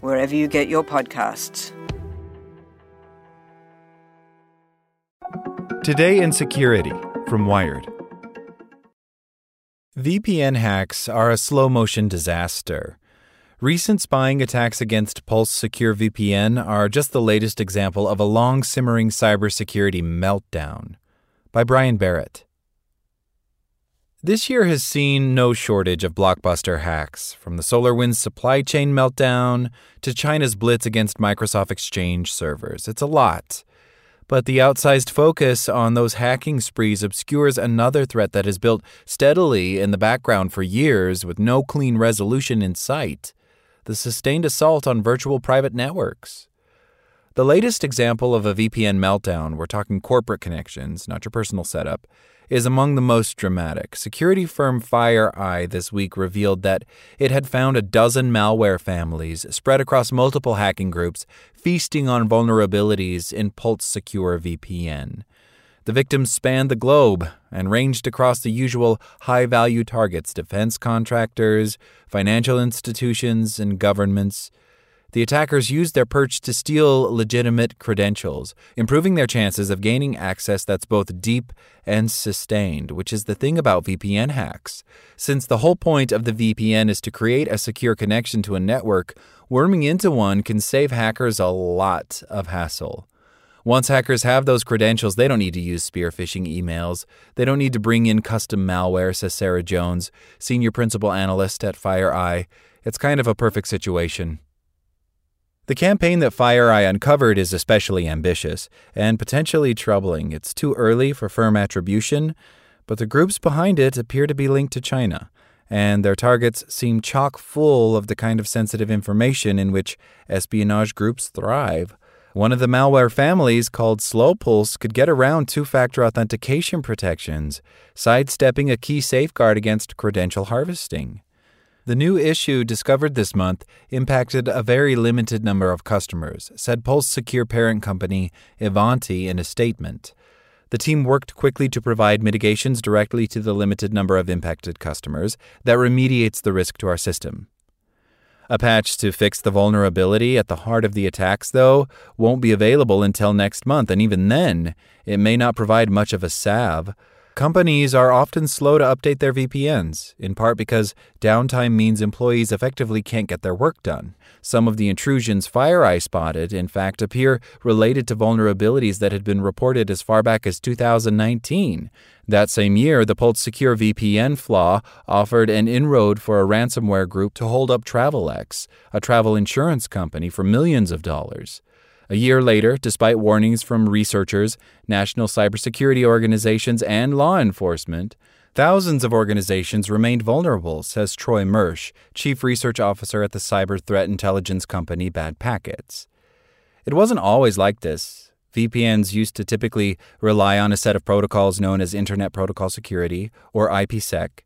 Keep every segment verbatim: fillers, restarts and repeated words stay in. wherever you get your podcasts. Today in Security from Wired. V P N hacks are a slow-motion disaster. Recent spying attacks against Pulse Secure V P N are just the latest example of a long-simmering cybersecurity meltdown. By Brian Barrett. This year has seen no shortage of blockbuster hacks, from the SolarWinds supply chain meltdown to China's blitz against Microsoft Exchange servers. It's a lot. But the outsized focus on those hacking sprees obscures another threat that has built steadily in the background for years with no clean resolution in sight: the sustained assault on virtual private networks. The latest example of a V P N meltdown, we're talking corporate connections, not your personal setup, is among the most dramatic. Security firm FireEye this week revealed that it had found a dozen malware families spread across multiple hacking groups, feasting on vulnerabilities in Pulse Secure V P N. The victims spanned the globe and ranged across the usual high-value targets: defense contractors, financial institutions, and governments. The attackers used their perch to steal legitimate credentials, improving their chances of gaining access that's both deep and sustained, which is the thing about V P N hacks. Since the whole point of the V P N is to create a secure connection to a network, worming into one can save hackers a lot of hassle. Once hackers have those credentials, they don't need to use spear phishing emails. They don't need to bring in custom malware, says Sarah Jones, senior principal analyst at FireEye. It's kind of a perfect situation. The campaign that FireEye uncovered is especially ambitious and potentially troubling. It's too early for firm attribution, but the groups behind it appear to be linked to China, and their targets seem chock full of the kind of sensitive information in which espionage groups thrive. One of the malware families, called SlowPulse, could get around two-factor authentication protections, sidestepping a key safeguard against credential harvesting. The new issue, discovered this month, impacted a very limited number of customers, said Pulse Secure parent company Ivanti in a statement. The team worked quickly to provide mitigations directly to the limited number of impacted customers that remediates the risk to our system. A patch to fix the vulnerability at the heart of the attacks, though, won't be available until next month, and even then, it may not provide much of a salve. Companies are often slow to update their V P Ns, in part because downtime means employees effectively can't get their work done. Some of the intrusions FireEye spotted, in fact, appear related to vulnerabilities that had been reported as far back as two thousand nineteen. That same year, the Pulse Secure V P N flaw offered an inroad for a ransomware group to hold up Travelex, a travel insurance company, for millions of dollars. A year later, despite warnings from researchers, national cybersecurity organizations, and law enforcement, thousands of organizations remained vulnerable, says Troy Mersch, chief research officer at the cyber threat intelligence company Bad Packets. It wasn't always like this. V P Ns used to typically rely on a set of protocols known as Internet Protocol Security, or IPsec.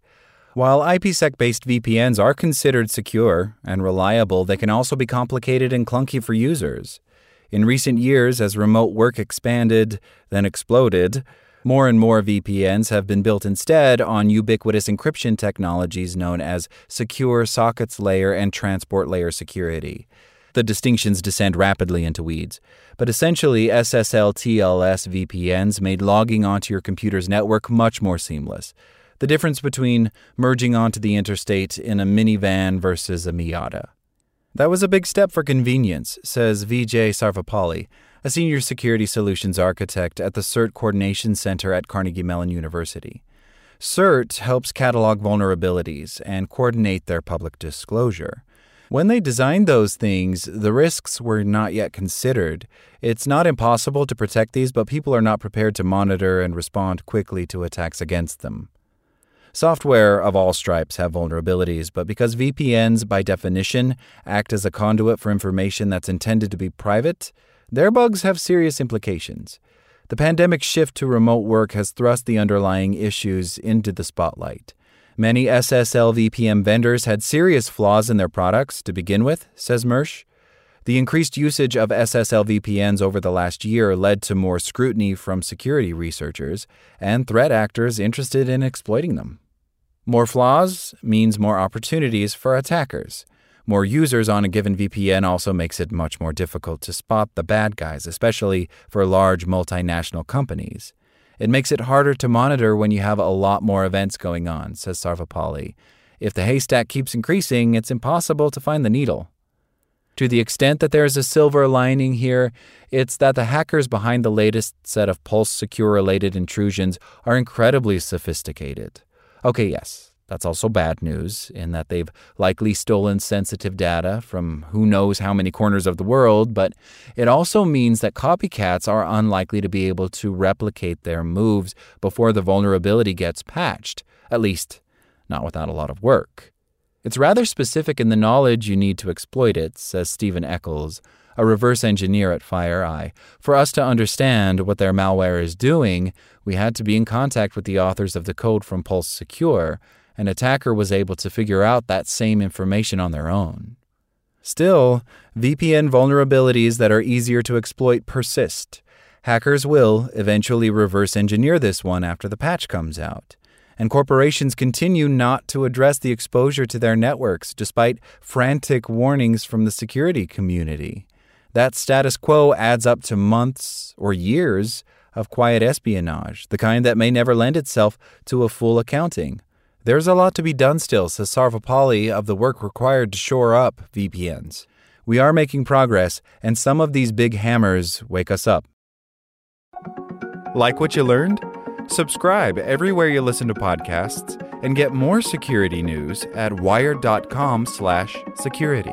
While IPsec-based V P Ns are considered secure and reliable, they can also be complicated and clunky for users. In recent years, as remote work expanded, then exploded, more and more V P Ns have been built instead on ubiquitous encryption technologies known as secure sockets layer and transport layer security. The distinctions descend rapidly into weeds. But essentially, S S L T L S V P Ns made logging onto your computer's network much more seamless. The difference between merging onto the interstate in a minivan versus a Miata. That was a big step for convenience, says V J Sarvapalli, a senior security solutions architect at the CERT Coordination Center at Carnegie Mellon University. CERT helps catalog vulnerabilities and coordinate their public disclosure. When they designed those things, the risks were not yet considered. It's not impossible to protect these, but people are not prepared to monitor and respond quickly to attacks against them. Software of all stripes have vulnerabilities, but because V P Ns, by definition, act as a conduit for information that's intended to be private, their bugs have serious implications. The pandemic shift to remote work has thrust the underlying issues into the spotlight. Many S S L V P N vendors had serious flaws in their products to begin with, says Mersch. The increased usage of S S L V P Ns over the last year led to more scrutiny from security researchers and threat actors interested in exploiting them. More flaws means more opportunities for attackers. More users on a given V P N also makes it much more difficult to spot the bad guys, especially for large multinational companies. It makes it harder to monitor when you have a lot more events going on, says Sarvapalli. If the haystack keeps increasing, it's impossible to find the needle. To the extent that there is a silver lining here, it's that the hackers behind the latest set of Pulse Secure-related intrusions are incredibly sophisticated. Okay, yes, that's also bad news, in that they've likely stolen sensitive data from who knows how many corners of the world, but it also means that copycats are unlikely to be able to replicate their moves before the vulnerability gets patched, at least not without a lot of work. It's rather specific in the knowledge you need to exploit it, says Stephen Eccles, a reverse engineer at FireEye. For us to understand what their malware is doing, we had to be in contact with the authors of the code from Pulse Secure. An attacker was able to figure out that same information on their own. Still, V P N vulnerabilities that are easier to exploit persist. Hackers will eventually reverse engineer this one after the patch comes out. And corporations continue not to address the exposure to their networks despite frantic warnings from the security community. That status quo adds up to months or years of quiet espionage, the kind that may never lend itself to a full accounting. There's a lot to be done still, says Sarvapalli, of the work required to shore up V P Ns. We are making progress, and some of these big hammers wake us up. Like what you learned? Subscribe everywhere you listen to podcasts and get more security news at wired dot com slash security.